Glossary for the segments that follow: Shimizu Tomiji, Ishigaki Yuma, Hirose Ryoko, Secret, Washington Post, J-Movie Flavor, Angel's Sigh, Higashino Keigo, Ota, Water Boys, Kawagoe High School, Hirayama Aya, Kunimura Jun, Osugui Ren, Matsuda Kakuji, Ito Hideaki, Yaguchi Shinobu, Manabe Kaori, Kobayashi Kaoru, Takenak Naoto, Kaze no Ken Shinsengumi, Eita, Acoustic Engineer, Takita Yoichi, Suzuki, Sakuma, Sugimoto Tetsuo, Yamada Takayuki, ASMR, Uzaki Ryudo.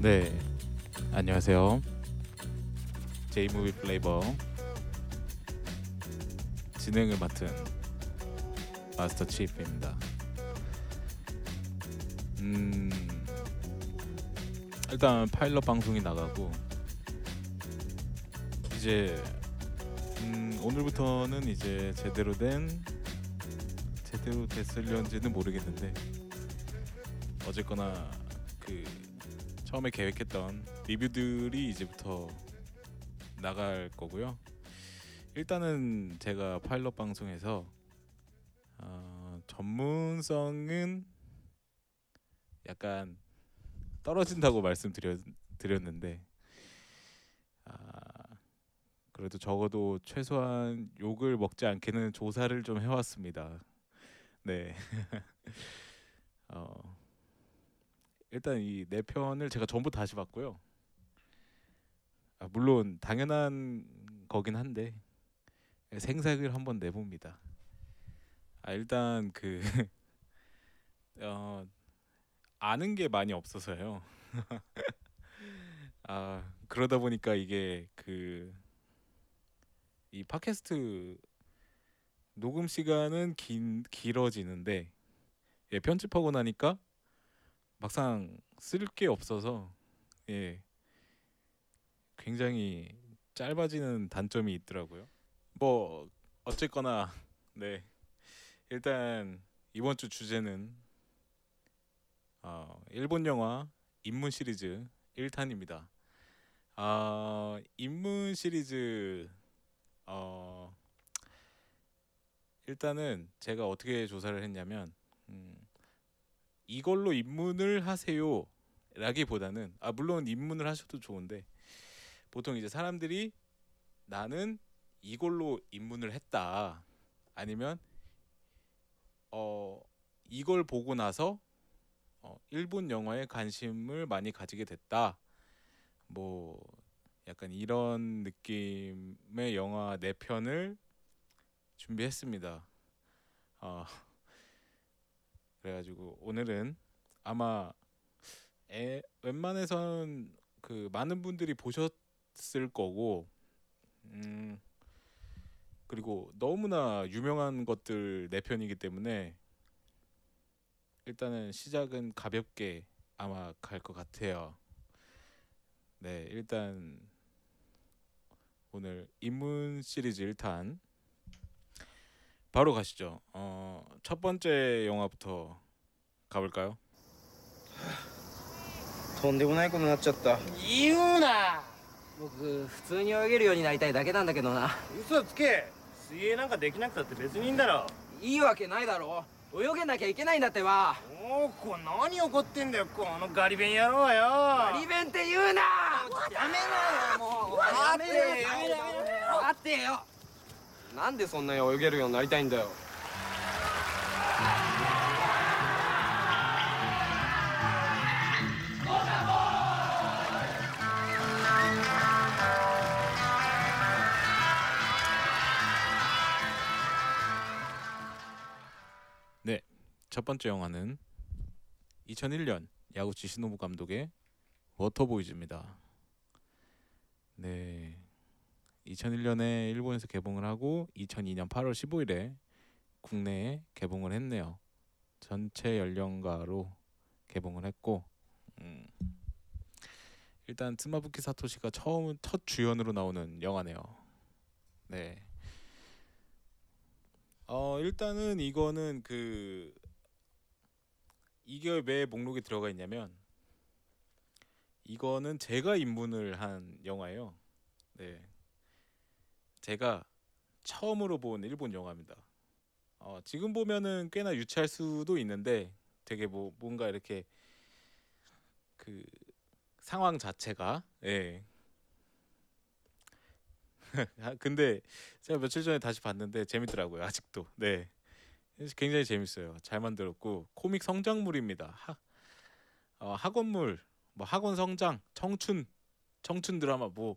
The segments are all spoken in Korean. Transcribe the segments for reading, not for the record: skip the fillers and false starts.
네, 안녕하세요. J-Movie Flavor 진행을 맡은 마스터 치프입니다. 일단 파일럿 방송이 나가고 이제 오늘부터는 이제 제대로 됐을런지는 모르겠는데 어쨌거나 그 처음에 계획했던 리뷰들이 이제부터 나갈 거고요. 일단은 제가 파일럿 방송에서 전문성은 약간 떨어진다고 말씀드렸는데 그래도 적어도 최소한 욕을 먹지 않게는 조사를 좀 해왔습니다. 네. 일단 이 네 편을 제가 전부 다시 봤고요. 물론 당연한 거긴 한데 생색을 한번 내봅니다. 일단 그 아는 게 많이 없어서요. 그러다 보니까 이게 그 이 팟캐스트 녹음 시간은 길어지는데 예, 편집하고 나니까 막상 쓸 게 없어서 예, 굉장히 짧아지는 단점이 있더라고요. 뭐 어쨌거나 네, 일단 이번 주 주제는 일본 영화 입문 시리즈 1탄입니다. 입문 시리즈 일단은 제가 어떻게 조사를 했냐면 이걸로 입문을 하세요 라기보다는 물론 입문을 하셔도 좋은데 보통 이제 사람들이 나는 이걸로 입문을 했다 아니면 이걸 보고 나서 일본 영화에 관심을 많이 가지게 됐다 뭐 약간 이런 느낌의 영화 4편을 준비했습니다. 그래가지고 오늘은 아마 웬만해선 그 많은 분들이 보셨을 거고 그리고 너무나 유명한 것들 4편이기 때문에 일단은 시작은 가볍게 아마 갈 것 같아요. 네, 일단 오늘 입문 시리즈 1탄 바로 가시죠. 첫 번째 영화부터 가볼까요? とんでもないことになっちゃった。言うな。僕普通に泳げるようになりたいだけなんだけどな。嘘つけ。水泳なんかできなくたって別にいいんだろ。いいわけないだろ。泳げなきゃいけないんだってば。もうこの何怒ってんだよこのガリ勉野郎よ。ガリ弁って言うな。待ってよ。待ってよ。 네, 첫 번째 영화는 2001년 야구치 시노부 감독의 워터보이즈입니다. 네. 2001년에 일본에서 개봉을 하고 2002년 8월 15일에 국내에 개봉을 했네요. 전체 연령가로 개봉을 했고 일단 츠마부키 사토시가 첫 주연으로 나오는 영화네요. 네. 일단은 이거는 이게 왜 목록에 들어가 있냐면 이거는 제가 입문을 한 영화예요. 네. 제가 처음으로 본 일본 영화입니다. 지금 보면은 꽤나 유치할 수도 있는데 되게 뭔가 이렇게 그 상황 자체가 예. 근데 제가 며칠 전에 다시 봤는데 재밌더라고요. 아직도. 네. 굉장히 재밌어요. 잘 만들었고 코믹 성장물입니다. 학원물, 뭐 학원 성장, 청춘 드라마 뭐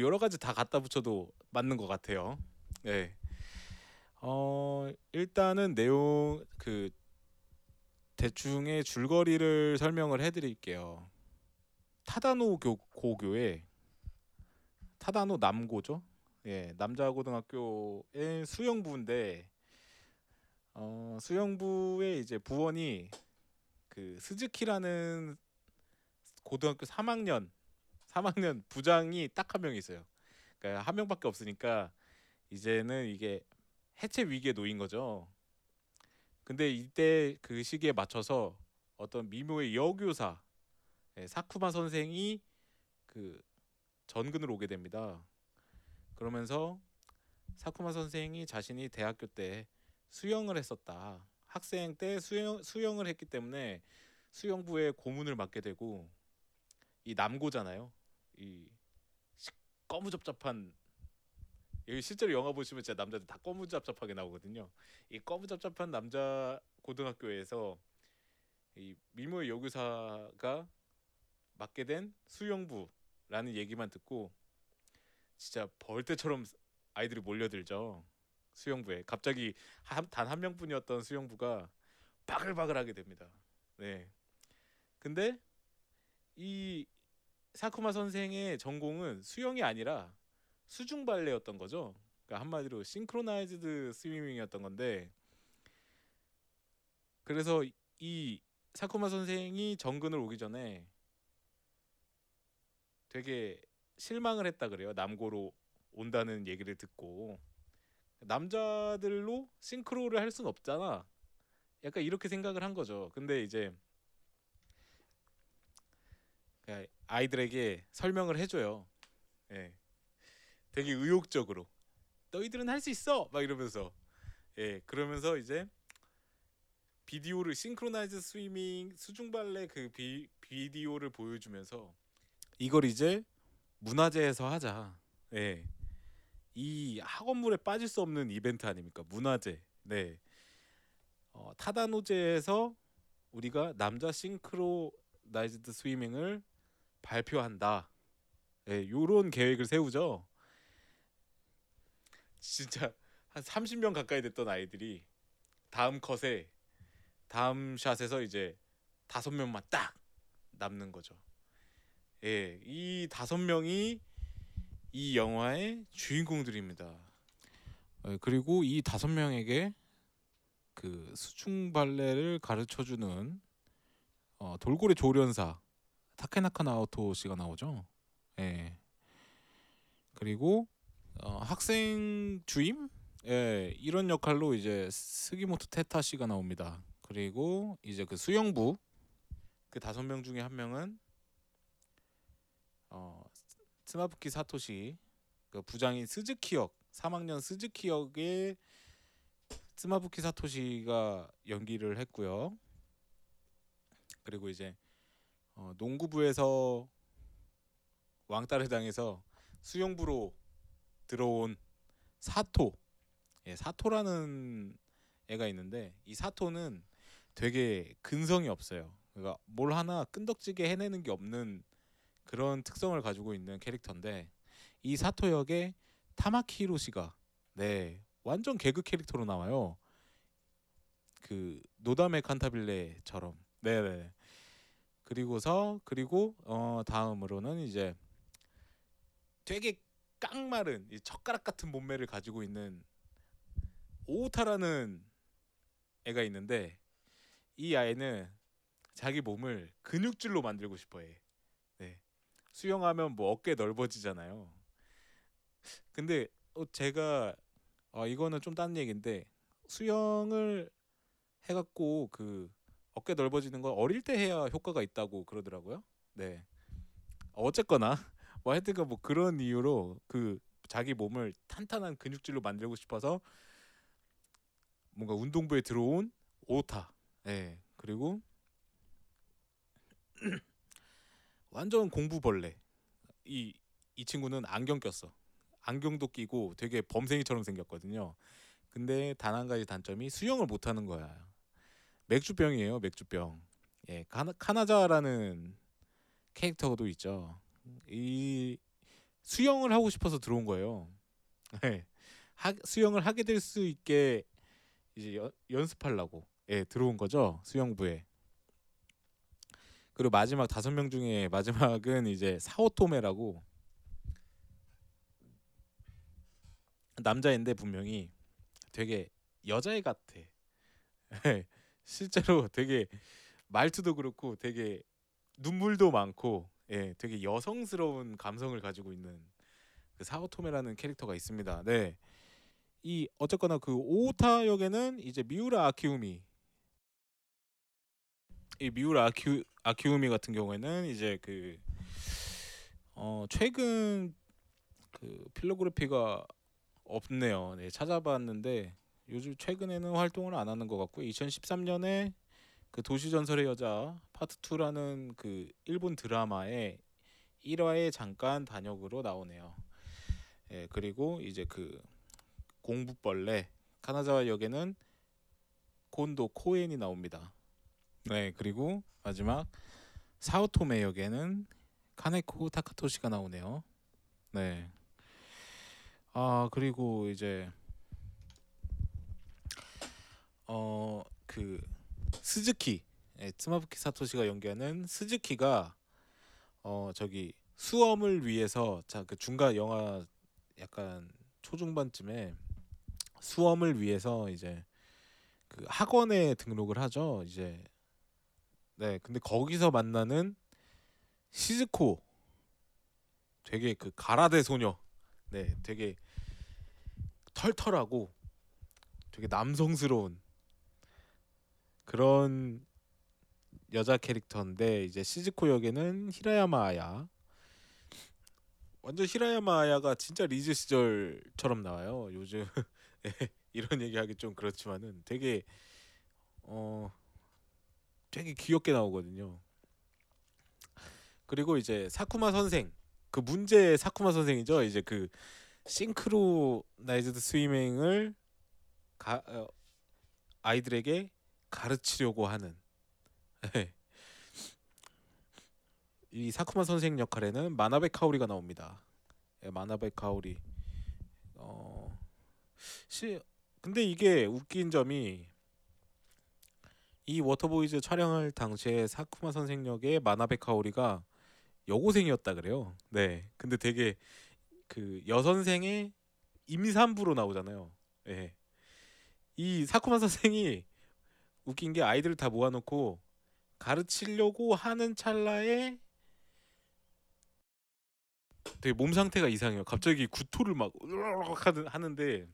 여러 가지 다 갖다 붙여도 맞는 것 같아요. 네. 일단은 내용 대충의 줄거리를 설명을 해드릴게요. 타다노 고교에 타다노 남고죠. 예, 남자고등학교의 수영부인데 수영부의 이제 부원이 그 스즈키라는 고등학교 3학년 부장이 딱 한 명이 있어요. 그러니까 한 명밖에 없으니까 이제는 이게 해체 위기에 놓인 거죠. 근데 이때 그 시기에 맞춰서 어떤 미묘의 여교사 사쿠마 선생이 그 전근으로 오게 됩니다. 그러면서 사쿠마 선생이 자신이 대학교 때 수영을 했었다. 학생 때 수영을 했기 때문에 수영부의 고문을 맡게 되고, 이 남고잖아요. 이 거무잡잡한, 여기 실제로 영화 보시면 진짜 남자들 다 거무잡잡하게 나오거든요. 이 거무잡잡한 남자 고등학교에서 이 미모의 여교사가 맡게 된 수영부라는 얘기만 듣고 진짜 벌떼처럼 아이들이 몰려들죠. 수영부에 갑자기 단 한 명뿐이었던 수영부가 바글바글하게 됩니다. 네. 근데 이 사쿠마 선생의 전공은 수영이 아니라 수중 발레였던 거죠. 그러니까 한마디로 싱크로나이즈드 스위밍이었던 건데, 그래서 이 사쿠마 선생이 전근을 오기 전에 되게 실망을 했다 그래요. 남고로 온다는 얘기를 듣고, 남자들로 싱크로를 할 순 없잖아, 약간 이렇게 생각을 한 거죠. 근데 이제 아이들에게 설명을 해줘요. 예, 되게 의욕적으로 너희들은 할 수 있어 막 이러면서, 예, 그러면서 이제 비디오를 싱크로나이즈 스위밍 수중발레 그 비디오를 보여주면서 이걸 이제 문화제에서 하자. 예, 이 학원물에 빠질 수 없는 이벤트 아닙니까, 문화제. 네, 타다노제에서 우리가 남자 싱크로나이즈드 스위밍을 발표한다. 예, 요런 계획을 세우죠. 진짜 한 30명 가까이 됐던 아이들이 다음 컷에 다음 샷에서 이제 5명만 딱 남는 거죠. 예, 이 5명이 이 영화의 주인공들입니다. 그리고 이 5명에게 그 수중 발레를 가르쳐주는 돌고래 조련사 타케나카 나오토 씨가 나오죠. 예. 그리고 학생 주임, 예, 이런 역할로 이제 스기모토 테타 씨가 나옵니다. 그리고 이제 그 수영부 그 5명 중에 1명은 스마부키 사토시, 그 부장인 스즈키역 3학년 스즈키역의 스마부키 사토시가 연기를 했고요. 그리고 이제 농구부에서 왕따를 당해서 수영부로 들어온 사토, 예, 사토라는 애가 있는데 이 사토는 되게 근성이 없어요. 그러니까 뭘 하나 끈덕지게 해내는 게 없는 그런 특성을 가지고 있는 캐릭터인데, 이 사토 역의 타마키 히로시가, 네, 완전 개그 캐릭터로 나와요. 그 노다메 칸타빌레처럼. 네네. 그리고 다음으로는 이제 되게 깡마른 이 젓가락 같은 몸매를 가지고 있는 오타라는 애가 있는데, 이 아이는 자기 몸을 근육질로 만들고 싶어해. 네. 수영하면 뭐 어깨 넓어지잖아요. 근데 제가 이거는 좀 다른 얘기인데, 수영을 해갖고 그 어깨 넓어지는 건 어릴 때 해야 효과가 있다고 그러더라고요. 네. 어쨌거나 뭐 하여튼간 뭐 그런 이유로 그 자기 몸을 탄탄한 근육질로 만들고 싶어서 뭔가 운동부에 들어온 오타. 네. 그리고 완전 공부벌레. 이 친구는 안경 꼈어. 안경도 끼고 되게 범생이처럼 생겼거든요. 근데 단 한 가지 단점이 수영을 못하는 거야. 맥주병이에요, 맥주병. 예, 카나자라는 캐릭터도 있죠. 이 수영을 하고 싶어서 들어온 거예요. 예, 수영을 하게 될 수 있게 이제 연습하려고, 예, 들어온 거죠, 수영부에. 그리고 마지막 5명 중에 마지막은 이제 사오토메라고 남자인데 분명히 되게 여자애 같아. 실제로 되게 말투도 그렇고 되게 눈물도 많고 예, 되게 여성스러운 감성을 가지고 있는 그 사오토메라는 캐릭터가 있습니다. 네. 이 어쨌거나 그 오타 역에는 이제 미우라 아키우미. 이 미우라 아키우미 같은 경우에는 이제 그 최근 그 필로그래피가 없네요. 네, 찾아봤는데 요즘 최근에는 활동을 안 하는 것 같고 2013년에 그 도시전설의 여자 파트 2라는 그 일본 드라마의 1화에 잠깐 단역으로 나오네요. 예, 그리고 이제 그 공부벌레 카나자와 역에는 곤도 코엔이 나옵니다. 네, 그리고 마지막 사오토메 역에는 카네코 타카토시가 나오네요. 네. 아, 그리고 이제 그 스즈키, 예, 츠마부키 사토시가 연기하는 스즈키가 저기 수험을 위해서 자 그 중간 영화 약간 초중반쯤에 수험을 위해서 이제 그 학원에 등록을 하죠. 이제 네, 근데 거기서 만나는 시즈코 되게 그 가라데 소녀. 네, 되게 털털하고 되게 남성스러운 그런 여자 캐릭터인데 이제 시즈코 역에는 히라야마 아야. 완전 히라야마 아야가 진짜 리즈 시절처럼 나와요. 요즘 이런 얘기하기 좀 그렇지만은 되게 되게 귀엽게 나오거든요. 그리고 이제 사쿠마 선생, 그 문제의 사쿠마 선생이죠. 이제 그 싱크로나이즈드 스위밍을 아이들에게 가르치려고 하는 이 사쿠마 선생 역할에는 마나베 카오리가 나옵니다. 예, 마나베 카오리. 근데 이게 웃긴 점이 이 워터보이즈 촬영할 당시에 사쿠마 선생 역의 마나베 카오리가 여고생이었다 그래요. 네. 근데 되게 그 여선생의 임산부로 나오잖아요. 예. 이 사쿠마 선생이 웃긴 게 아이들을 다 모아놓고 가르치려고 하는 찰나에 되게 몸 상태가 이상해요. 갑자기 구토를 막 하는데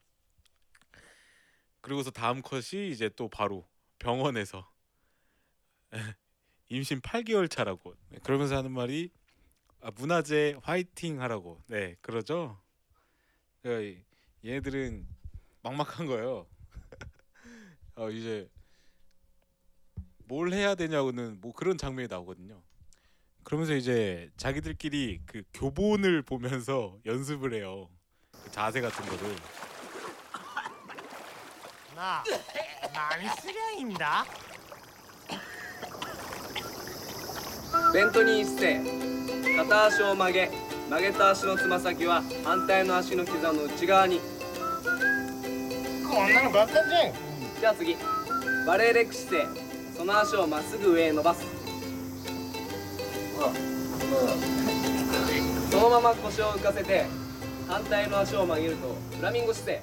그리고서 다음 컷이 이제 또 바로 병원에서 임신 8개월 차라고 그러면서 하는 말이 아, 문화재 화이팅 하라고. 네, 그러죠. 그러니까 얘네들은 막막한 거예요. 이제 뭘 해야 되냐고는 뭐 그런 장면이 나오거든요. 그러면서 이제 자기들끼리 그 교본을 보면서 연습을 해요. 그 자세 같은 거를. 나, 많이 쓰려인다. 벤토니 일세, 가타아시오 마게, 마게타 아시노 츠마사키와 반타의 아시노 기자노 우치가와니. 그거는 맞다지. 자, 次. 발레 렉시세. その足をまっすぐ上へ伸ばす。そのまま腰を浮かせて反対の足を曲げるとフラミンゴ姿勢.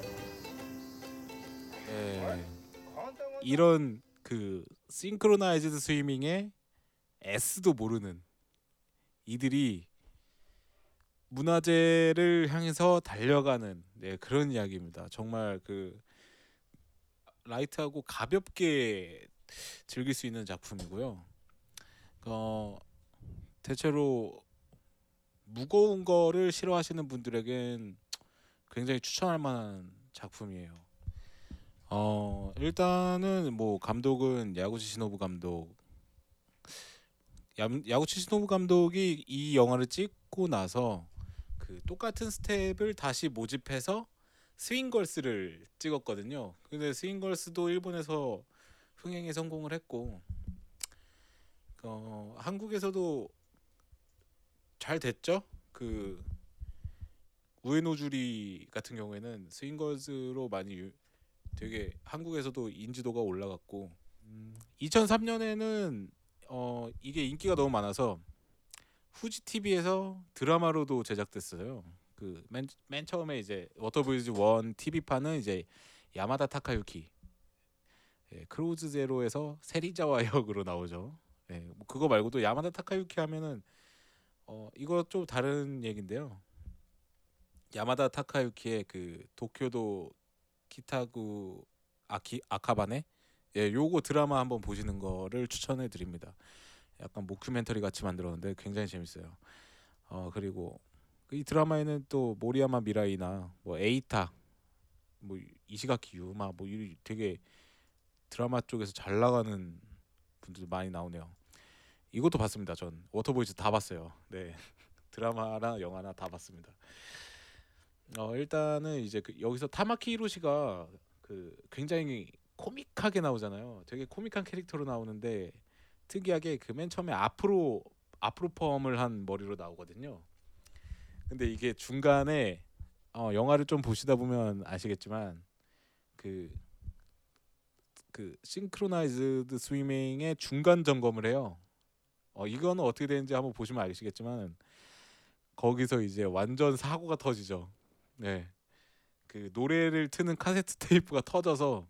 이런 그 싱크로나이즈드 스위밍의 S도 모르는 이들이 문화재를 향해서 달려가는 네, 그런 이야기입니다. 정말 그 라이트하고 가볍게 즐길 수 있는 작품이고요. 대체로 무거운 거를 싫어하시는 분들에겐 굉장히 추천할 만한 작품이에요. 일단은 뭐 감독은 야구치 시노부 감독. 야구치 시노부 감독이 이 영화를 찍고 나서 그 똑같은 스텝을 다시 모집해서 스윙걸스를 찍었거든요. 근데 스윙걸스도 일본에서 흥행에 성공을 했고 한국에서도 잘 됐죠. 그 우에노주리 같은 경우에는 스윙걸즈로 많이 되게 한국에서도 인지도가 올라갔고 2003년에는 이게 인기가 너무 많아서 후지 TV에서 드라마로도 제작됐어요. 그 맨 처음에 이제 워터보이즈 1 TV판은 이제 야마다 타카유키, 예, 크로즈 제로에서 세리자와 역으로 나오죠. 예, 뭐 그거 말고도 야마다 타카유키 하면은 이거 좀 다른 얘긴데요. 야마다 타카유키의 그 도쿄도 기타구 아카바네, 예, 요거 드라마 한번 보시는 거를 추천해 드립니다. 약간 모큐멘터리 같이 만들었는데 굉장히 재밌어요. 그리고 이 드라마에는 또 모리야마 미라이나 뭐 에이타, 뭐 이시가키 유마, 뭐 되게 드라마 쪽에서 잘 나가는 분들도 많이 나오네요. 이것도 봤습니다. 전 워터보이즈 다 봤어요. 네, 드라마나 영화나 다 봤습니다. 일단은 이제 여기서 타마키 히로시가 굉장히 코믹하게 나오잖아요. 되게 코믹한 캐릭터로 나오는데 특이하게 맨 처음에 앞으로 펌을 한 머리로 나오거든요. 근데 이게 중간에 영화를 좀 보시다 보면 아시겠지만 그 싱크로나이즈드 스위밍의 중간 점검을 해요. 이거는 어떻게 되는지 한번 보시면 아시겠지만 거기서 이제 완전 사고가 터지죠. 네, 그 노래를 트는 카세트 테이프가 터져서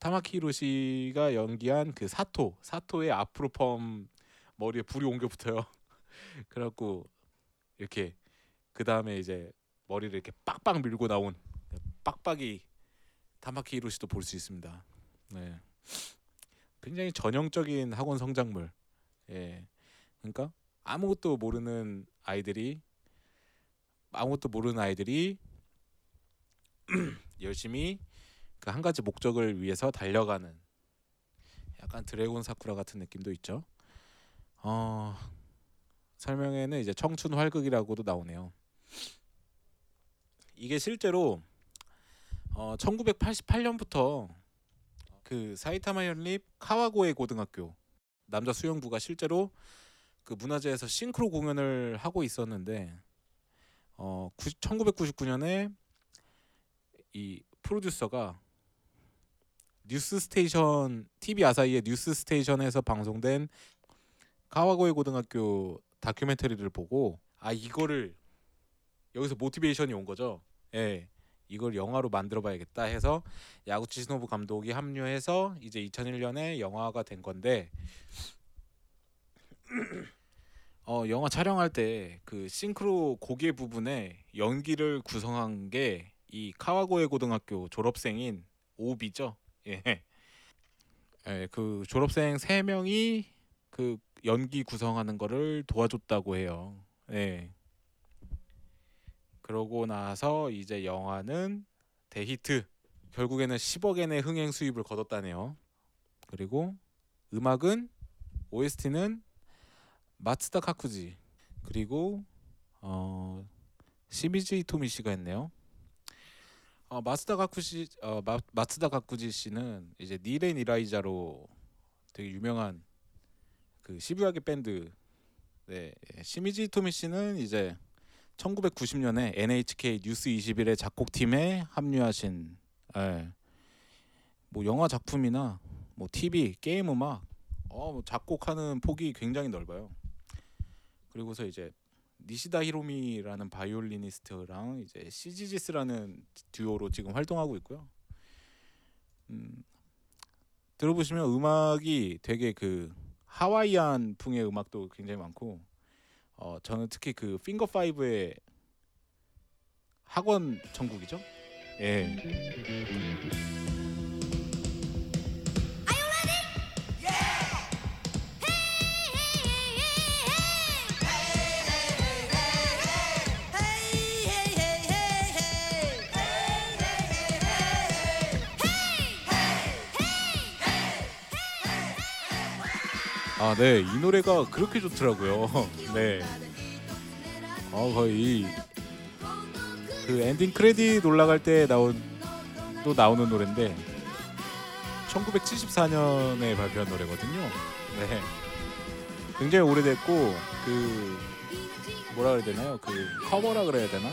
타마키 히로시가 연기한 그 사토의 앞으로 펌 머리에 불이 옮겨 붙어요. 그래갖고 이렇게 그 다음에 이제 머리를 이렇게 빡빡 밀고 나온 빡빡이 타마키 히로시도 볼 수 있습니다. 네, 굉장히 전형적인 학원 성장물. 예, 그러니까 아무것도 모르는 아이들이 열심히 그 한 가지 목적을 위해서 달려가는 약간 드래곤 사쿠라 같은 느낌도 있죠. 설명에는 이제 청춘 활극이라고도 나오네요. 이게 실제로 1988년부터 그 사이타마 현립 카와고에 고등학교 남자 수영부가 실제로 그 문화제에서 싱크로 공연을 하고 있었는데 1999년에 이 프로듀서가 뉴스 스테이션 TV 아사히의 뉴스 스테이션에서 방송된 카와고에 고등학교 다큐멘터리를 보고 이거를 여기서 모티베이션이 온 거죠. 예, 이걸 영화로 만들어봐야겠다 해서 야구치 시노부 감독이 합류해서 이제 2001년에 영화가 된 건데 영화 촬영할 때 그 싱크로 고개 부분에 연기를 구성한 게 이 카와고에 고등학교 졸업생인 오비죠. 예, 예, 그 졸업생 3명이 그 연기 구성하는 거를 도와줬다고 해요. 예. 그러고 나서 이제 영화는 대히트. 결국에는 10억엔의 흥행 수입을 거뒀다네요. 그리고 음악은 OST는 마츠다 카쿠지 그리고 시미즈 토미씨가 했네요. 마츠다 가쿠지 씨는 이제 니렌 이라이자로 되게 유명한 그 시부야게 밴드. 네, 시미지 토미 씨는 이제 1990년에 NHK 뉴스 21의 작곡팀에 합류하신. 네, 뭐 영화 작품이나 뭐 TV, 게임 음악, 작곡하는 폭이 굉장히 넓어요. 그리고서 이제 니시다 히로미라는 바이올리니스트랑 이제 시지지스라는 듀오로 지금 활동하고 있고요. 들어보시면 음악이 되게 그 하와이안 풍의 음악도 굉장히 많고, 저는 특히 그 핑거 5의 학원 천국이죠. 예. 네, 이 노래가 그렇게 좋더라고요. 네, 거의 그 엔딩 크레딧 올라갈 때 나오는 노래인데 1974년에 발표한 노래거든요. 네, 굉장히 오래됐고 그 뭐라 그래야 되나요? 그 커버라 그래야 되나?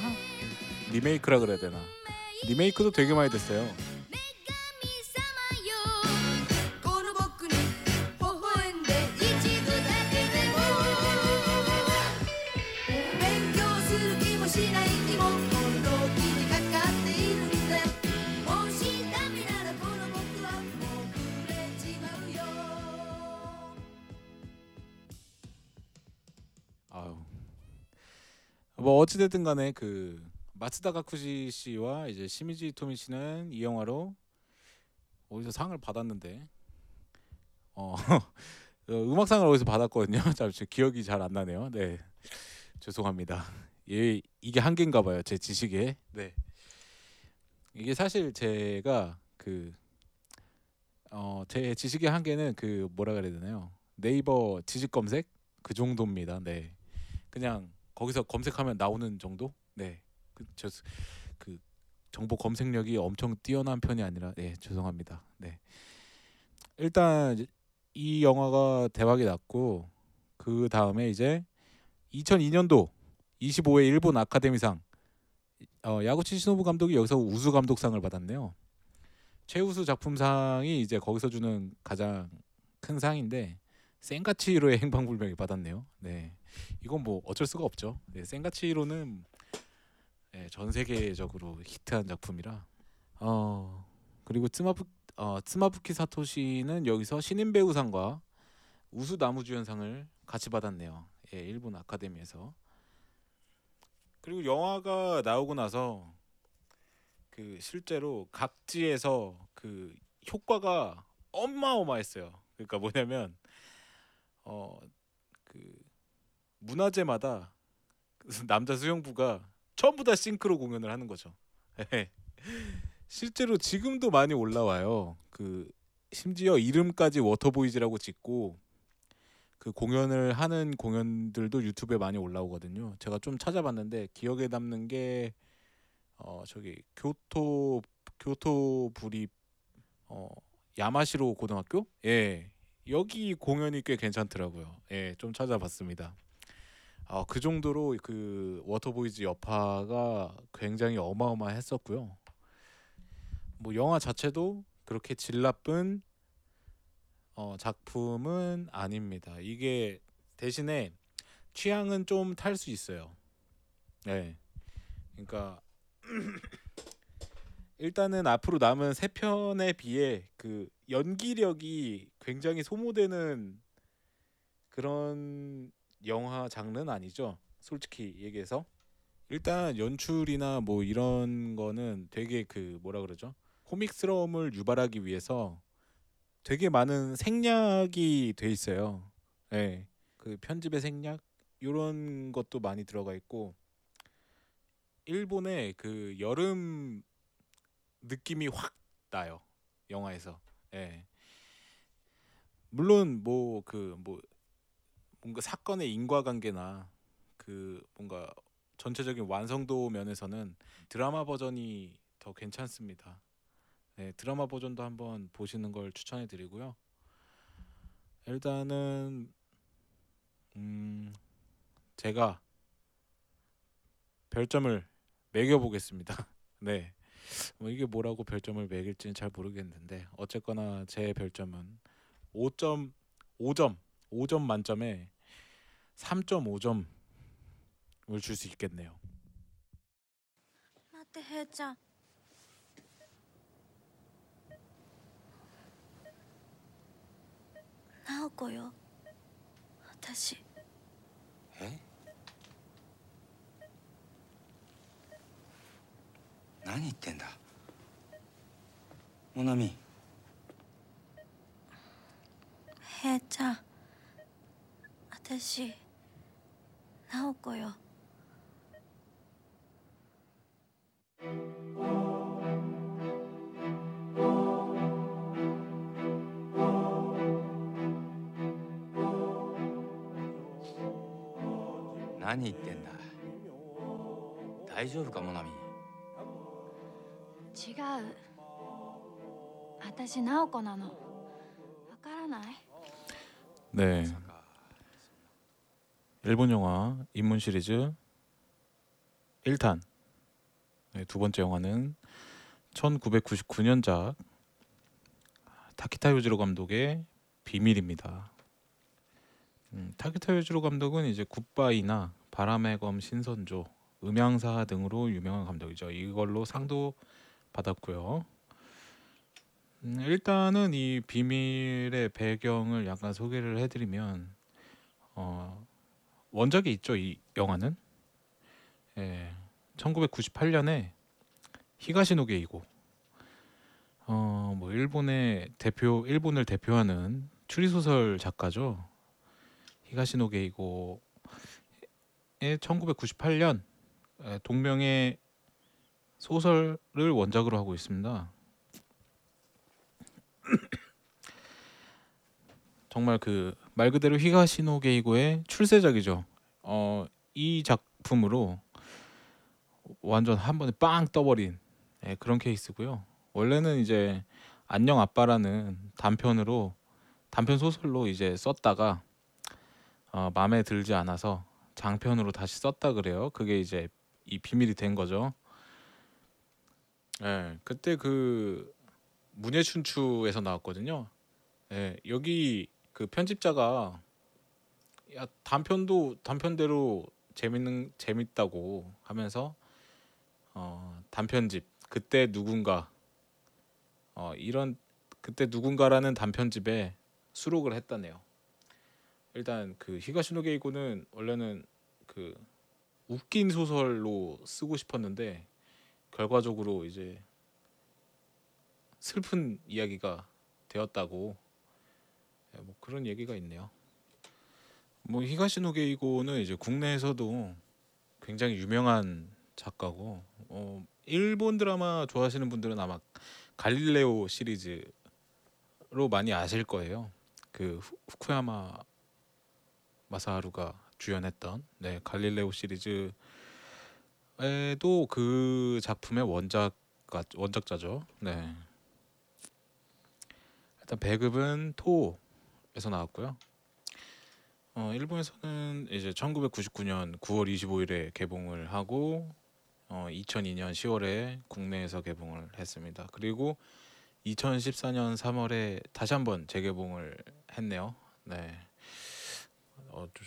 리메이크라 그래야 되나? 리메이크도 되게 많이 됐어요. 뭐 어찌됐든 간에 그 마츠다 가쿠지 씨와 이제 시미즈 토미 씨는 이 영화로 어디서 상을 받았는데 음악상을 어디서 받았거든요. 잠시 기억이 잘 안 나네요. 네, 죄송합니다. 예, 이게 한계인가 봐요, 제 지식에. 네, 이게 사실 제가 그 제 지식의 한계는 그 뭐라 그래야 되나요? 네이버 지식 검색 그 정도입니다. 네, 그냥 거기서 검색하면 나오는 정도. 네, 그 정보 검색력이 엄청 뛰어난 편이 아니라, 네, 죄송합니다. 네, 일단 이 영화가 대박이 났고 그 다음에 이제 2002년도 25회 일본 아카데미상 야구치 시노부 감독이 여기서 우수 감독상을 받았네요. 최우수 작품상이 이제 거기서 주는 가장 큰 상인데 센가치히로의 행방불명이 받았네요. 네, 이건 뭐 어쩔 수가 없죠. 네, 센가치히로는 네, 전 세계적으로 히트한 작품이라. 그리고 츠마부키 사토시는 여기서 신인 배우상과 우수 남우주연상을 같이 받았네요. 예, 일본 아카데미에서. 그리고 영화가 나오고 나서 그 실제로 각지에서 그 효과가 어마어마했어요. 그러니까 뭐냐면 그 문화제마다 남자 수영부가 전부 다 싱크로 공연을 하는 거죠. 실제로 지금도 많이 올라와요. 그 심지어 이름까지 워터보이즈라고 짓고 그 공연을 하는 공연들도 유튜브에 많이 올라오거든요. 제가 좀 찾아봤는데 기억에 남는 게 저기 교토 부리 야마시로 고등학교? 예, 여기 공연이 꽤 괜찮더라고요. 예, 좀 찾아봤습니다. 그 정도로 그 워터보이즈 여파가 굉장히 어마어마했었고요. 뭐 영화 자체도 그렇게 질 나쁜 작품은 아닙니다. 이게 대신에 취향은 좀 탈 수 있어요. 네, 그러니까 일단은 앞으로 남은 세 편에 비해 그 연기력이 굉장히 소모되는 그런 영화 장르는 아니죠. 솔직히 얘기해서 일단 연출이나 뭐 이런 거는 되게 그 뭐라 그러죠? 코믹스러움을 유발하기 위해서 되게 많은 생략이 돼 있어요. 네, 그 편집의 생략 이런 것도 많이 들어가 있고 일본의 그 여름 느낌이 확 나요, 영화에서. 네, 물론 뭐 그 뭐 뭔가 사건의 인과관계나 그 뭔가 전체적인 완성도 면에서는 드라마 버전이 더 괜찮습니다. 네, 드라마 버전도 한번 보시는 걸 추천해 드리고요. 일단은 제가 별점을 매겨 보겠습니다. 네, 뭐 이게 뭐라고 별점을 매길지는 잘 모르겠는데 어쨌거나 제 별점은 5점 만점에 3.5점 을 줄 수 있겠네요. 나한테 해자. 나오고요. 다시. 에? 뭐니 했는다. 모나미. 해자. 다시. 나오고요.何言ってんだ。大丈夫かモナミ。違う。私ナオコなの。わからない。ねえ。일본 영화 입문 시리즈 1탄. 네, 두 번째 영화는 1999년작 타키타 요지로 감독의 비밀입니다. 타키타 요지로 감독은 이제 굿바이나 바람의 검 신선조, 음향사 등으로 유명한 감독이죠. 이걸로 상도 받았고요. 일단은 이 비밀의 배경을 약간 소개를 해드리면 원작이 있죠, 이 영화는. 예, 1998년에 히가시노 게이고 뭐 일본을 대표하는 추리소설 작가죠. 히가시노 게이고의 1998년 동명의 소설을 원작으로 하고 있습니다. 정말 그 말 그대로 히가시노 게이고의 출세작이죠. 이 작품으로 완전 한 번에 빵 떠버린 그런 케이스고요. 원래는 이제 안녕 아빠라는 단편 소설로 이제 썼다가 마음에 들지 않아서 장편으로 다시 썼다 그래요. 그게 이제 이 비밀이 된 거죠. 예, 그때 그 문예춘추에서 나왔거든요. 예, 여기 그 편집자가 야, 단편도 단편대로 재밌다고 하면서 단편집 그때 누군가라는 단편집에 수록을 했다네요. 일단 그 히가시노 게이고는 원래는 그 웃긴 소설로 쓰고 싶었는데 결과적으로 이제 슬픈 이야기가 되었다고 뭐 그런 얘기가 있네요. 뭐 히가시노 게이고는 이제 국내에서도 굉장히 유명한 작가고 일본 드라마 좋아하시는 분들은 아마 갈릴레오 시리즈로 많이 아실 거예요. 그 후쿠야마 마사하루가 주연했던 갈릴레오 시리즈에도 그 작품의 원작자죠. 네. 일단 배급은 토에서 나왔고요. 일본에서는 이제 1999년 9월 25일에 개봉을 하고 2002년 10월에 국내에서 개봉을 했습니다. 그리고 2014년 3월에 다시 한번 재개봉을 했네요. 네.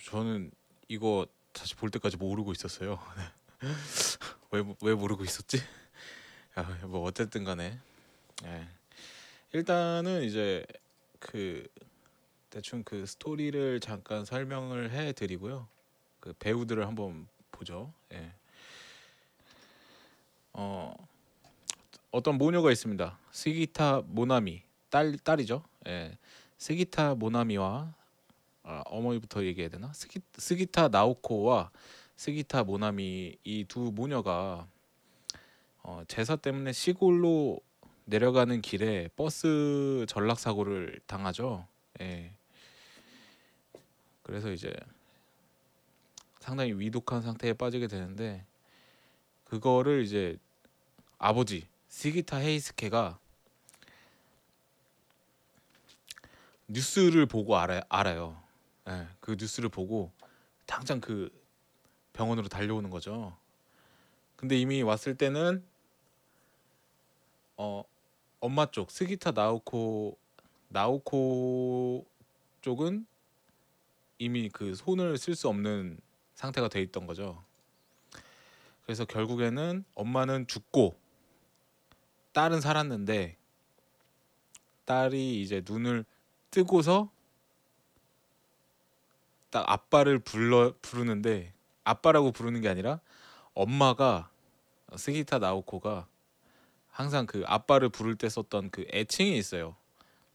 저는 이거 다시 볼 때까지 모르고 있었어요. 왜 모르고 있었지? 뭐 어쨌든 간에 네. 일단은 이제 그 대충 그 스토리를 잠깐 설명을 해드리고요. 그 배우들을 한번 보죠. 네. 어떤 모녀가 있습니다. 스기타 모나미 딸이죠. 예. 스기타 모나미와 어머니부터 얘기해야 되나? 스기타 나오코와 스기타 모나미 이 두 모녀가 제사 때문에 시골로 내려가는 길에 버스 전락 사고를 당하죠. 예. 그래서 이제 상당히 위독한 상태에 빠지게 되는데 그거를 이제 아버지 스기타 헤이스케가 뉴스를 보고 알아요. 예, 그 뉴스를 보고 당장 그 병원으로 달려오는 거죠. 근데 이미 왔을 때는 엄마 쪽 스기타 나오코 쪽은 이미 그 손을 쓸 수 없는 상태가 돼 있던 거죠. 그래서 결국에는 엄마는 죽고 딸은 살았는데 딸이 이제 눈을 뜨고서 딱 아빠를 부르는데 아빠라고 부르는 게 아니라 엄마가 스기타 나오코가 항상 그 아빠를 부를 때 썼던 그 애칭이 있어요.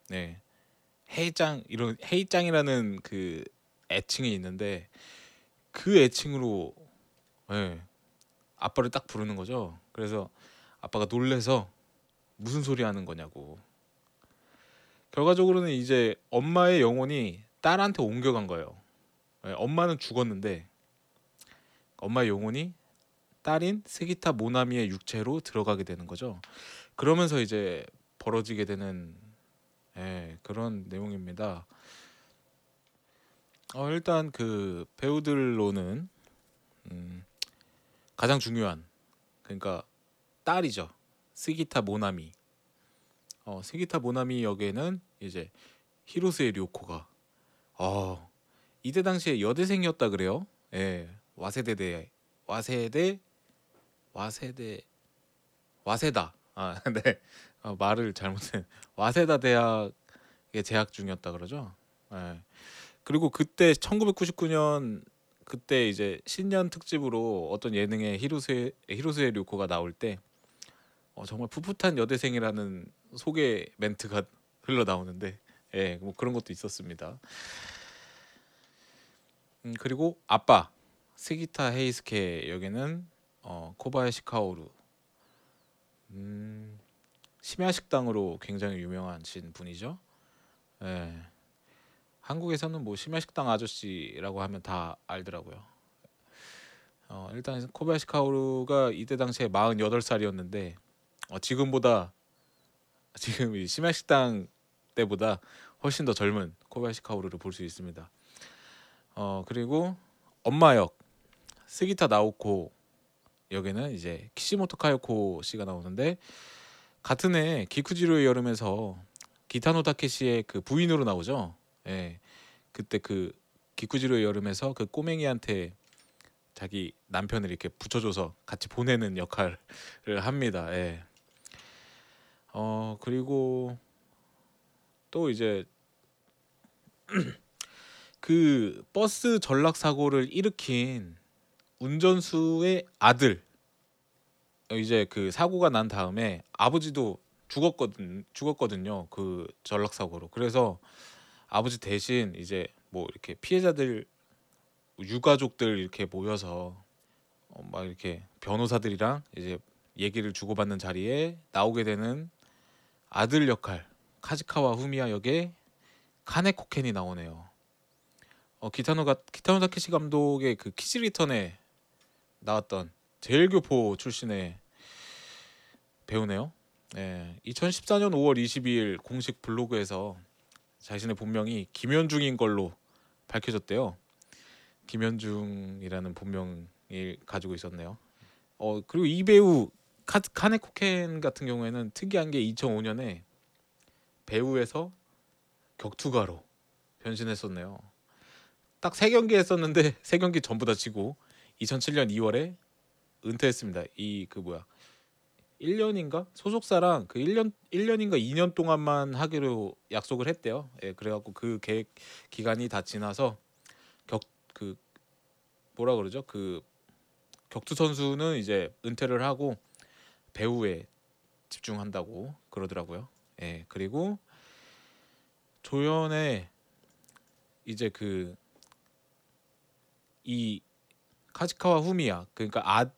네, 헤이짱이라는 그 애칭이 있는데 그 애칭으로 네. 아빠를 딱 부르는 거죠. 그래서 아빠가 놀래서 무슨 소리 하는 거냐고. 결과적으로는 이제 엄마의 영혼이 딸한테 옮겨간 거예요. 엄마는 죽었는데 엄마의 영혼이 딸인 스기타 모나미의 육체로 들어가게 되는 거죠. 그러면서 이제 벌어지게 되는 그런 내용입니다. 일단 그 배우들로는 가장 중요한 그러니까 딸이죠. 스기타 모나미. 스기타 모나미 역에는 이제 히로세 료코가 이때 당시에 여대생이었다 그래요. 예. 와세다. 아, 네. 말을 잘못했네. 와세다 대학에 재학 중이었다 그러죠. 예. 그리고 그때 1999년 그때 이제 신년 특집으로 어떤 예능에 히로세 류코가 나올 때 정말 풋풋한 여대생이라는 소개 멘트가 흘러나오는데 예, 뭐 그런 것도 있었습니다. 그리고 아빠 스기타 헤이스케 여기는 코바야시 카오루 심야식당으로 굉장히 유명하신 분이죠. 예. 한국에서는 뭐 심야식당 아저씨라고 하면 다 알더라고요. 일단 코바야시 카오루가 이때 당시에 48살이었는데 지금 이 심야식당 때보다 훨씬 더 젊은 코바야시 카오루를 볼 수 있습니다. 그리고 엄마 역 스기타 나오코 여기는 이제 키시모토 카요코 씨가 나오는데 같은 해 기쿠지로의 여름에서 기타노 타케시의 그 부인으로 나오죠. 예, 그때 그 기쿠지로의 여름에서 그 꼬맹이한테 자기 남편을 이렇게 붙여줘서 같이 보내는 역할을 합니다. 예. 그리고 또 이제 그 버스 전락 사고를 일으킨 운전수의 아들 이제 그 사고가 난 다음에 아버지도 죽었거든요. 그 전락 사고로. 그래서 아버지 대신 이제 뭐 이렇게 피해자들 유가족들 이렇게 모여서 막 이렇게 변호사들이랑 이제 얘기를 주고받는 자리에 나오게 되는 아들 역할 카즈카와 후미야 역의 카네코 켄이 나오네요. 기타노 다케시 감독의 그 키즈 리턴에 나왔던 제일교포 출신의 배우네요. 예, 2014년 5월 22일 공식 블로그에서 자신의 본명이 김현중인 걸로 밝혀졌대요. 김현중이라는 본명을 가지고 있었네요. 그리고 이 배우 카네코 켄 같은 경우에는 특이한 게 2005년에 배우에서 격투가로 변신했었네요. 딱 3경기 했었는데 3경기 전부 다 지고 2007년 2월에 은퇴했습니다. 1년인가? 소속사랑 1년인가 2년 동안만 하기로 약속을 했대요. 예, 그래갖고 그 계획 기간이 다 지나서 격투 선수는 이제 은퇴를 하고 배우에 집중한다고 그러더라고요. 예, 그리고 조연의 이제 이 카즈카와 후미야 그러니까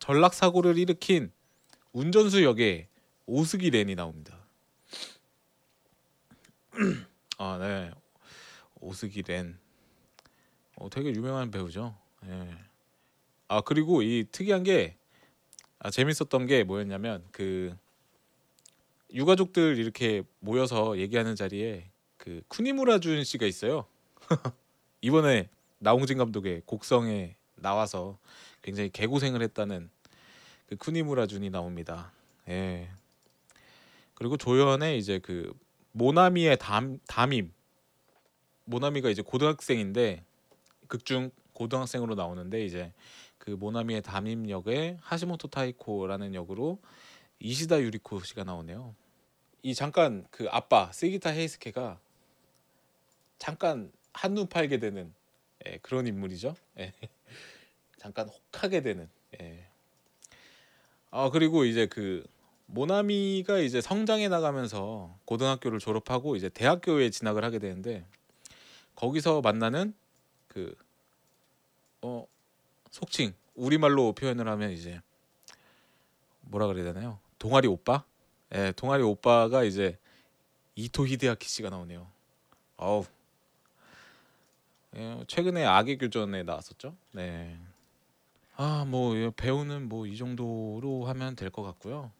전락 사고를 일으킨 운전수 역에 오스기 렌이 나옵니다. 아 네, 오스기 렌 되게 유명한 배우죠. 예. 아 그리고 이 특이한 게 재밌었던 게 뭐였냐면 그 유가족들 이렇게 모여서 얘기하는 자리에 그 쿠니무라 준 씨가 있어요. 이번에 나홍진 감독의 곡성에 나와서 굉장히 개고생을 했다는 그 쿠니무라 준이 나옵니다. 예. 그리고 조연의 이제 그 모나미의 담임 모나미가 이제 고등학생인데 극중 고등학생으로 나오는데 이제 그 모나미의 담임 역에 하시모토 타이코라는 역으로 이시다 유리코 씨가 나오네요. 이 잠깐 그 아빠 스기타 헤이스케가 잠깐 한눈 팔게 되는 예, 그런 인물이죠. 예. 잠깐 혹하게 되는. 예. 그리고 이제 그 모나미가 이제 성장해 나가면서 고등학교를 졸업하고 이제 대학교에 진학을 하게 되는데 거기서 만나는 그 속칭 우리말로 표현을 하면 이제 뭐라 그래야 되나요? 동아리 오빠? 예, 동아리 오빠가 이제 이토 히데아키 씨가 나오네요. 어우. 예, 최근에 악의 교전에 나왔었죠. 네. 아, 뭐 배우는 뭐 이 정도로 하면 될 것 같고요.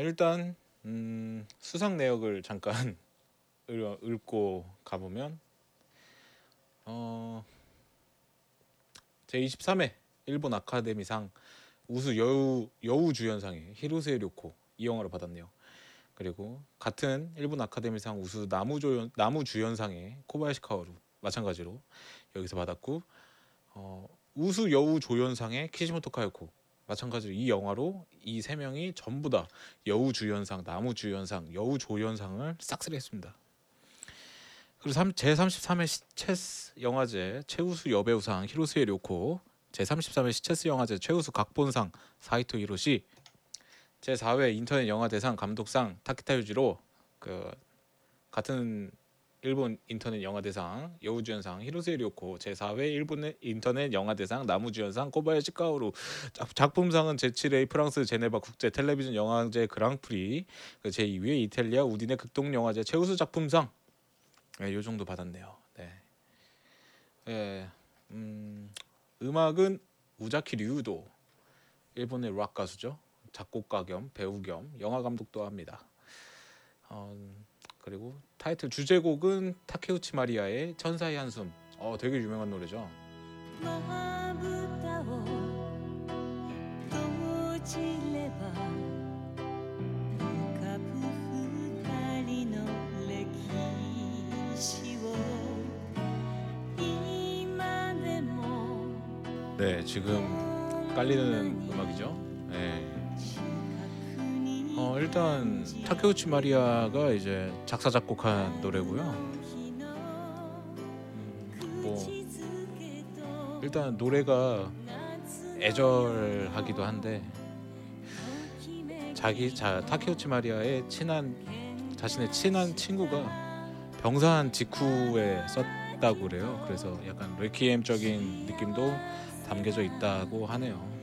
일단 수상 내역을 잠깐 읽고 가보면 제23회 일본 아카데미상 우수 여우 주연상에 히로세 료코 이 영화를 받았네요. 그리고 같은 일본 아카데미상 우수 나무 주연상에 코바야시 카오루 마찬가지로 여기서 받았고 우수 여우 조연상에 키시모토 카요코 마찬가지로 이 영화로 이 세 명이 전부 다 여우 주연상, 나무 주연상, 여우 조연상을 싹쓸이했습니다. 그리고 제33회 시체스 영화제 최우수 여배우상 히로스의 료코, 제33회 시체스 영화제 최우수 각본상 사이토 히로시, 제4회 인터넷 영화 대상 감독상 타키타 요지로, 그 같은 일본 인터넷 영화 대상 여우주연상 히로세 료코, 제4회 일본 인터넷 영화 대상 나무주연상 코바야시 카오루, 작품상은 제7회 프랑스 제네바 국제 텔레비전 영화제 그랑프리, 제2회 이탈리아 우디네 극동 영화제 최우수 작품상, 네, 요 정도 받았네요. 네. 네, 음악은 우자키 류도, 일본의 락 가수죠. 작곡가 겸 배우 겸 영화 감독도 합니다. 그리고 타이틀 주제곡은 타케우치 마리아의 천사의 한숨. 되게 유명한 노래죠. 네, 지금 깔리는 음악이죠. 네. 일단 타케우치 마리아가 이제 작사 작곡한 노래고요. 뭐 일단 노래가 애절하기도 한데, 타케우치 마리아의 자신의 친한 친구가 병사한 직후에 썼다고 그래요. 그래서 약간 레퀴엠적인 느낌도 담겨져 있다고 하네요.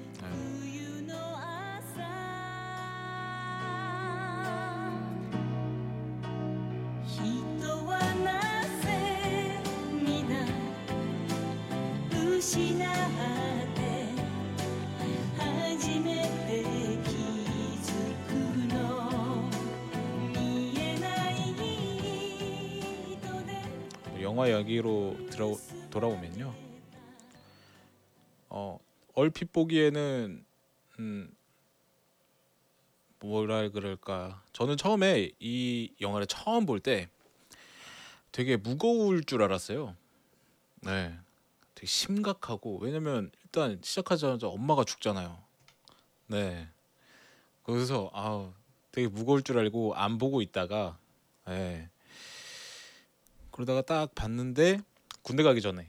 영화 이야기로 돌아오면요, 얼핏 보기에는 뭐라 그럴까, 저는 처음에 이 영화를 처음 볼 때 되게 무거울 줄 알았어요. 네, 되게 심각하고, 왜냐면 일단 시작하자마자 엄마가 죽잖아요. 네, 그래서 되게 무거울 줄 알고 안 보고 있다가, 네, 그러다가 딱 봤는데 군대 가기 전에,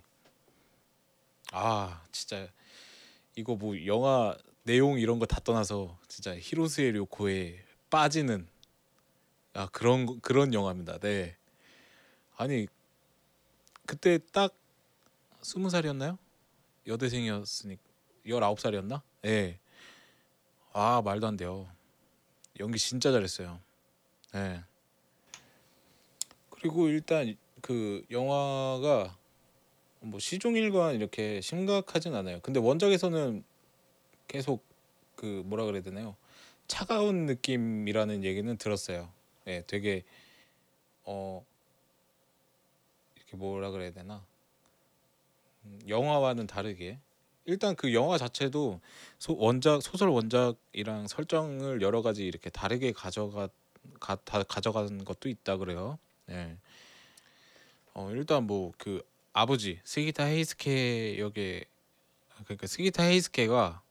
진짜 이거 뭐 영화 내용 이런 거 다 떠나서 진짜 히로세 료코에 빠지는 그런 영화입니다. 네. 아니, 그때 딱 20살이었나요? 여대생이었으니까 19살이었나? 예. 네. 말도 안 돼요. 연기 진짜 잘했어요. 예. 네. 그리고 일단 그 영화가 뭐 시종일관 이렇게 심각하진 않아요. 근데 원작에서는 계속 그 뭐라 그래야 되나요? 차가운 느낌이라는 얘기는 들었어요. 예, 되게 이렇게 뭐라 그래야 되나? 영화와는 다르게 일단 그 영화 자체도 소설 원작이랑 설정을 여러 가지 이렇게 다르게 가져간 것도 있다 그래요. 예. 일단 뭐 그 아버지 스기타 헤이스케 역에, 그러니까 스기타 헤이스케가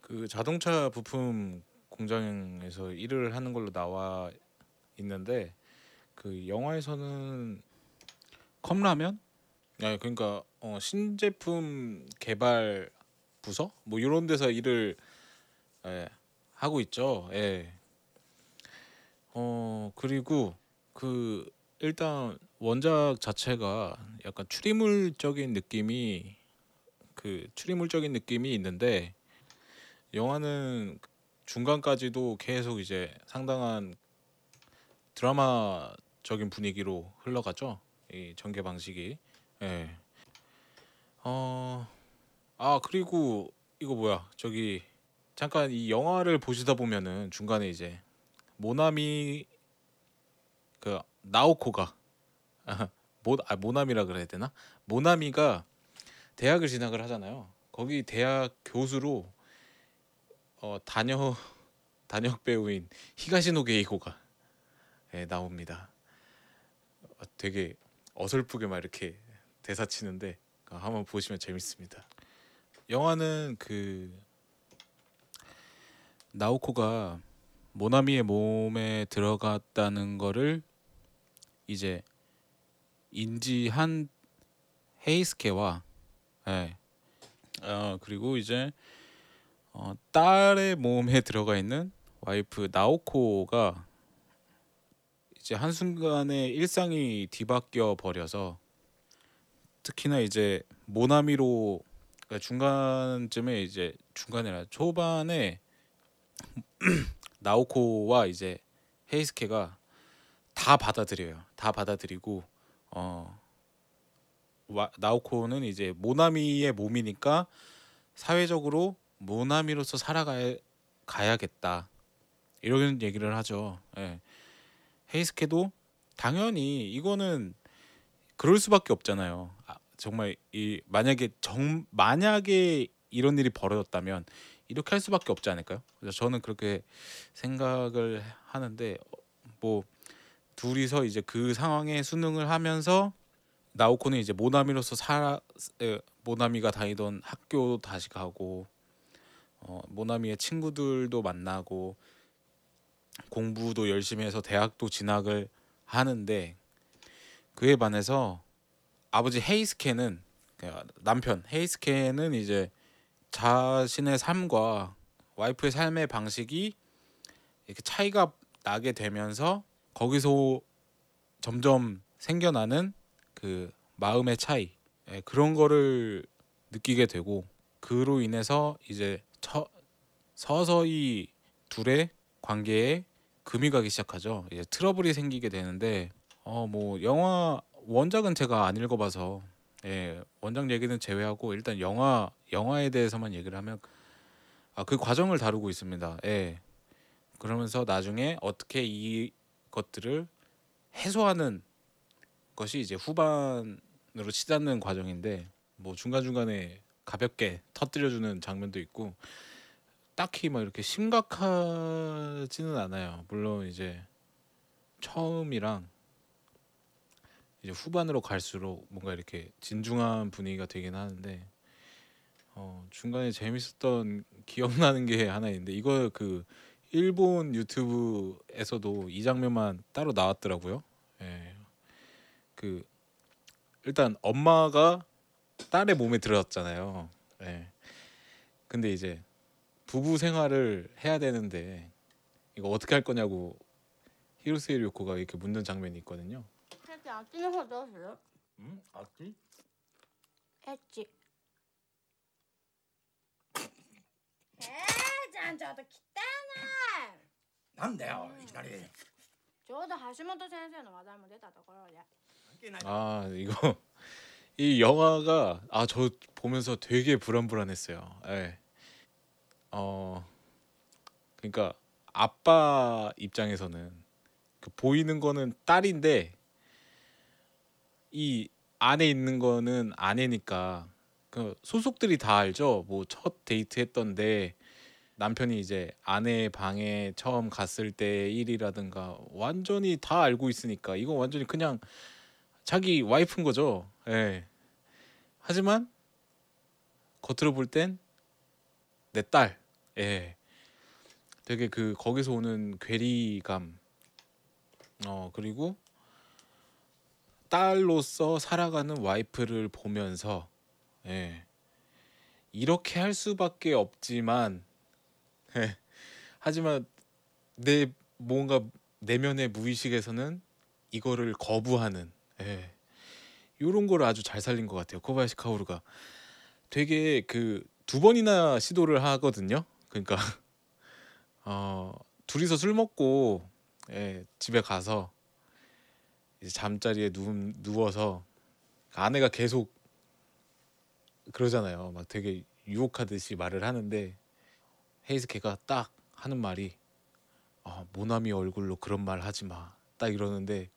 그 자동차 부품 공장에서 일을 하는 걸로 나와 있는데, 그 영화에서는 컵라면? 네, 그러니까 신제품 개발 부서 뭐 이런 데서 일을, 예, 하고 있죠. 예. 그리고 그 일단 원작 자체가 약간 추리물적인 느낌이 있는데, 영화는 중간까지도 계속 이제 상당한 드라마적인 분위기로 흘러가죠. 이 전개 방식이. 예. 그리고 이거 뭐야? 저기 잠깐 이 영화를 보시다 보면은 중간에 이제 모나미, 그 나오코가 모나미라 그래야 되나? 모나미가 대학을 진학을 하잖아요. 거기 대학 교수로 단역 배우인 히가시노 게이고가, 예, 나옵니다. 되게 어설프게 막 이렇게 대사 치는데 한번 보시면 재밌습니다. 영화는 그 나오코가 모나미의 몸에 들어갔다는 거를 이제 인지한 헤이스케와 예. 그리고 이제 딸의 몸에 들어가 있는 와이프 나오코가 이제 한순간에 일상이 뒤바뀌어 버려서 특히나 이제 모나미로 그러니까 중간쯤에 이제 중간이라 초반에 나오코와 이제 헤이스케가 다 받아들여요. 다 받아들이고 나오코는 이제 모나미의 몸이니까 사회적으로 모나미로서 살아가야겠다 이런 얘기를 하죠. 예. 헤이스케도 당연히 이거는 그럴 수밖에 없잖아요. 정말 이 만약에 이런 일이 벌어졌다면 이렇게 할 수밖에 없지 않을까요? 그래서 저는 그렇게 생각을 하는데 뭐 둘이서 이제 그 상황에 수능을 하면서 나오코는 이제 모나미로서 모나미가 다니던 학교 다시 가고 모나미의 친구들도 만나고 공부도 열심히 해서 대학도 진학을 하는데 그에 반해서 아버지 헤이스케는 남편 헤이스케는 이제 자신의 삶과 와이프의 삶의 방식이 이렇게 차이가 나게 되면서 거기서 점점 생겨나는 그 마음의 차이 그런 거를 느끼게 되고 그로 인해서 이제 서서히 둘의 관계에 금이 가기 시작하죠. 이제 트러블이 생기게 되는데 뭐 영화 원작은 제가 안 읽어봐서 예, 원작 얘기는 제외하고 일단 영화에 대해서만 얘기를 하면 그 과정을 다루고 있습니다. 예. 그러면서 나중에 어떻게 이것들을 해소하는 것이 이제 후반으로 치닫는 과정인데 뭐 중간중간에 가볍게 터뜨려주는 장면도 있고 딱히 막 이렇게 심각하지는 않아요. 물론 이제 처음이랑 이제 후반으로 갈수록 뭔가 이렇게 진중한 분위기가 되긴 하는데 중간에 재밌었던 기억나는 게 하나 있는데 이거 그 일본 유튜브에서도 이 장면만 따로 나왔더라고요. 예. 그 일단 엄마가 딸의 몸에 들어갔잖아요. 예. 근데 이제 부부 생활을 해야 되는데 이거 어떻게 할 거냐고 히로세 료코가 이렇게 묻는 장면이 있거든요. 엣지 아끼면서 넣으세요? 응? 아끼? 엣지ちょっと汚いなんだよ、いきなりちょうど橋本先生の話題も出たところであ、이거 이 영화가 저 보면서 되게 불안불안했어요. 예. 그러니까 아빠 입장에서는 그 보이는 거는 딸인데 이 안에 있는 거는 아내니까 그 소속들이 다 알죠. 뭐 첫 데이트 했던데 남편이 이제 아내의 방에 처음 갔을 때 일이라든가 완전히 다 알고 있으니까 이건 완전히 그냥 자기 와이프인 거죠. 예. 하지만 겉으로 볼 땐 내 딸. 예. 되게 그 거기서 오는 괴리감. 그리고 딸로서 살아가는 와이프를 보면서 예. 이렇게 할 수밖에 없지만 예. 하지만 내 뭔가 내면의 무의식에서는 이거를 거부하는 예. 이런 걸 아주 잘 살린 것 같아요. 코바야시 카오루가 되게 그 두 번이나 시도를 하거든요. 그러니까 둘이서 술 먹고 예, 집에 가서 이제 잠자리에 누워서 아내가 계속 그러잖아요. 막 되게 유혹하듯이 말을 하는데 헤이스케가 딱 하는 말이 모나미 얼굴로 그런 말 하지 마. 딱 이러는데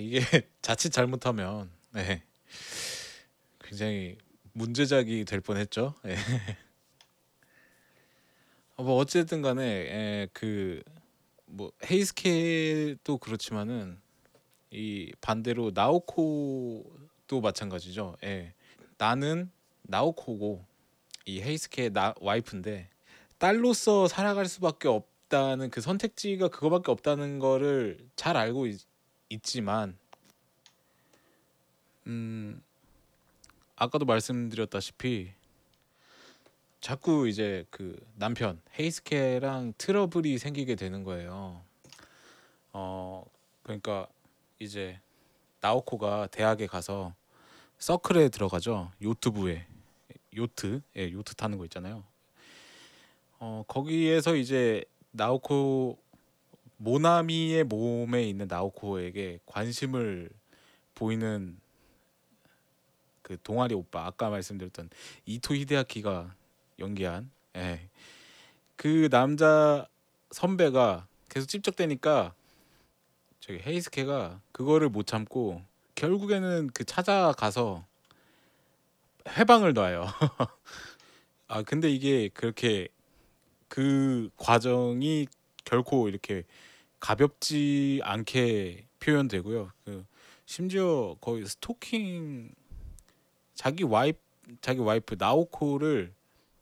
이게 자칫 잘못하면 네, 굉장히 문제작이 될 뻔했죠. 네. 뭐 어쨌든 간에 그 뭐 헤이스케도 그렇지만은 이 반대로 나오코도 마찬가지죠. 예. 나는 나오코고 이 헤이스케의 와이프인데 딸로서 살아갈 수밖에 없다는 그 선택지가 그거밖에 없다는 거를 잘 알고 있지만 아까도 말씀드렸다시피 자꾸 이제 그 남편 헤이스케랑 트러블이 생기게 되는 거예요. 그러니까 이제 나오코가 대학에 가서 서클에 들어가죠. 요트부에. 요트. 예, 요트 타는 거 있잖아요. 거기에서 이제 나오코 모나미의 몸에 있는 나오코에게 관심을 보이는 그 동아리 오빠, 아까 말씀드렸던 이토 히데아키가 연기한 그 남자 선배가 계속 찝적대니까 저기 헤이스케가 그거를 못 참고 결국에는 그 찾아가서 해방을 놔요. 아 근데 이게 그렇게 그 과정이 결코 이렇게 가볍지 않게 표현되고요. 그 심지어 거의 스토킹, 자기 와이프 나오코를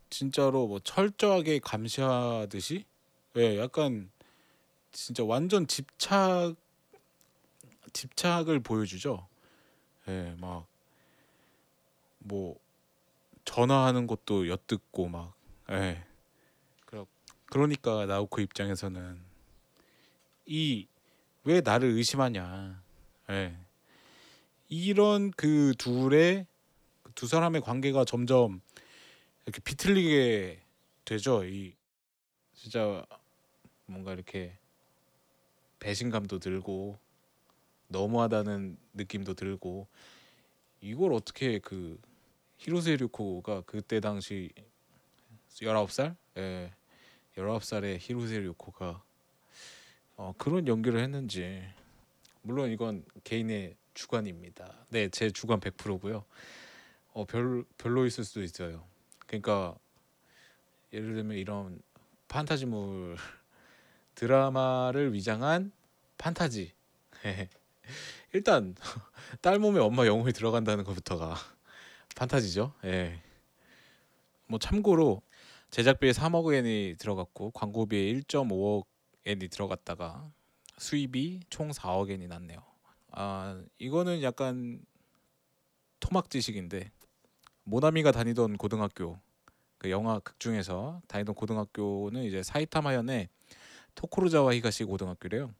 진짜로 뭐 철저하게 감시하듯이, 예, 약간 진짜 완전 집착을 보여주죠. 예, 막 뭐 전화하는 것도 엿듣고 막, 예. 그러니까 나오코 입장에서는 이 왜 나를 의심하냐, 예. 이런 그 둘의 두 사람의 관계가 점점 이렇게 비틀리게 되죠. 이 진짜 뭔가 이렇게 배신감도 들고 너무하다는 느낌도 들고, 이걸 어떻게 그 히로세 료코가 그때 당시 19살? 예, 19살의 히로세 료코가 그런 연기를 했는지. 물론 이건 개인의 주관입니다. 네, 제 주관 100%고요. 별로 있을 수도 있어요. 그러니까 예를 들면 이런 판타지물 드라마를 위장한 판타지. 일단 딸 몸에 엄마 영혼이 들어간다는 것부터가 판타지죠. 예. 뭐 참고로 제작비에 3억 엔이 들어갔고 광고비에 1.5억 엔이 들어갔다가 수입이 총 4억 엔이 났네요. 아 이거는 약간 토막 지식인데, 모나미가 다니던 고등학교, 그 영화 극 중에서 다니던 고등학교는 이제 사이타마현의 토코로자와 히가시 고등학교래요.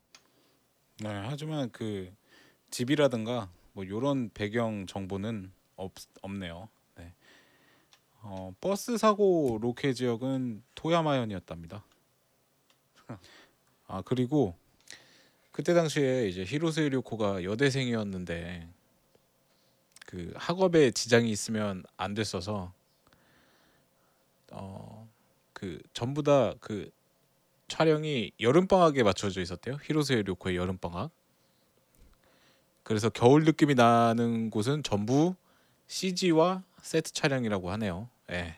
네, 하지만 그 집이라든가 뭐 이런 배경 정보는 없네요. 네. 버스 사고 로케 지역은 토야마현이었답니다. 아 그리고 그때 당시에 이제 히로세 료코가 여대생이었는데 그 학업에 지장이 있으면 안 됐어서 그 전부 다 그 촬영이 여름방학에 맞춰져 있었대요. 히로세 료코의 여름방학. 그래서 겨울 느낌이 나는 곳은 전부 CG와 세트 촬영이라고 하네요. 예.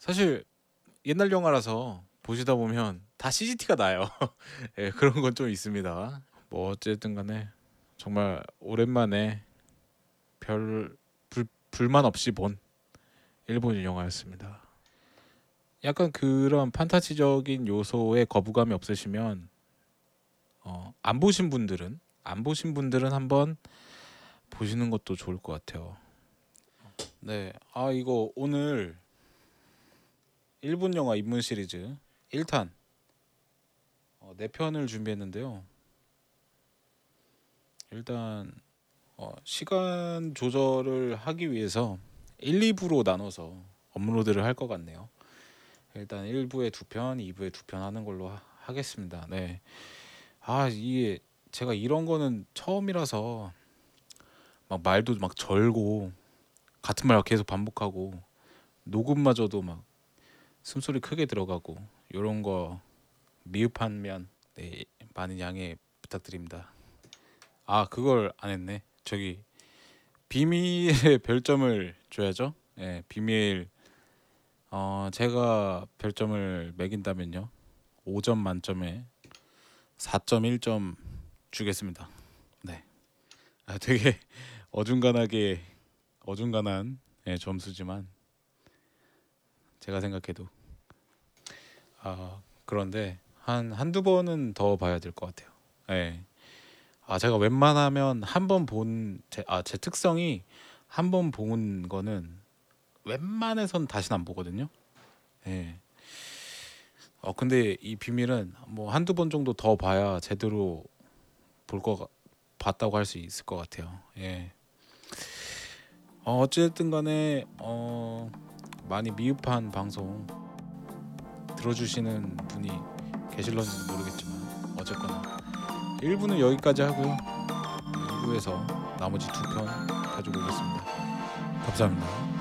사실 옛날 영화라서 보시다 보면 다 CGT가 나요. 예, 그런 건 좀 있습니다. 뭐 어쨌든 간에 정말 오랜만에 불만 없이 본 일본인 영화였습니다. 약간 그런 판타지적인 요소에 거부감이 없으시면 안 보신 분들은 한번 보시는 것도 좋을 것 같아요. 네, 아 이거 오늘 일본 영화 입문 시리즈 1탄 4편을 준비했는데요. 일단 시간 조절을 하기 위해서 1, 2부로 나눠서 업로드를 할 것 같네요. 일단 1부에 2편, 2부에 2편 하는 걸로 하겠습니다. 네. 아, 이게 제가 이런 거는 처음이라서 막 말도 막 절고 같은 말 계속 반복하고 녹음마저도 막 숨소리 크게 들어가고 이런 거 미흡한 면 네, 많은 양해 부탁드립니다. 아, 그걸 안 했네. 저기 비밀의 별점을 줘야죠. 예, 비밀 제가 별점을 매긴다면요. 5점 만점에 4.1점 주겠습니다. 네. 아, 되게 어중간한 예, 점수지만 제가 생각해도 그런데 한두 번은 더 봐야 될 것 같아요. 예. 아 제가 웬만하면 한 번 본 제 특성이 한 번 본 거는 웬만해선 다시는 안 보거든요. 예. 근데 이 비밀은 뭐 한두 번 정도 더 봐야 제대로 볼 거 봤다고 할 수 있을 것 같아요. 예. 어쨌든 간에 많이 미흡한 방송 들어주시는 분이 계실런지는 모르겠지만 어쨌거나 1부는 여기까지 하고요. 2부에서 나머지 2편 가지고 오겠습니다. 감사합니다.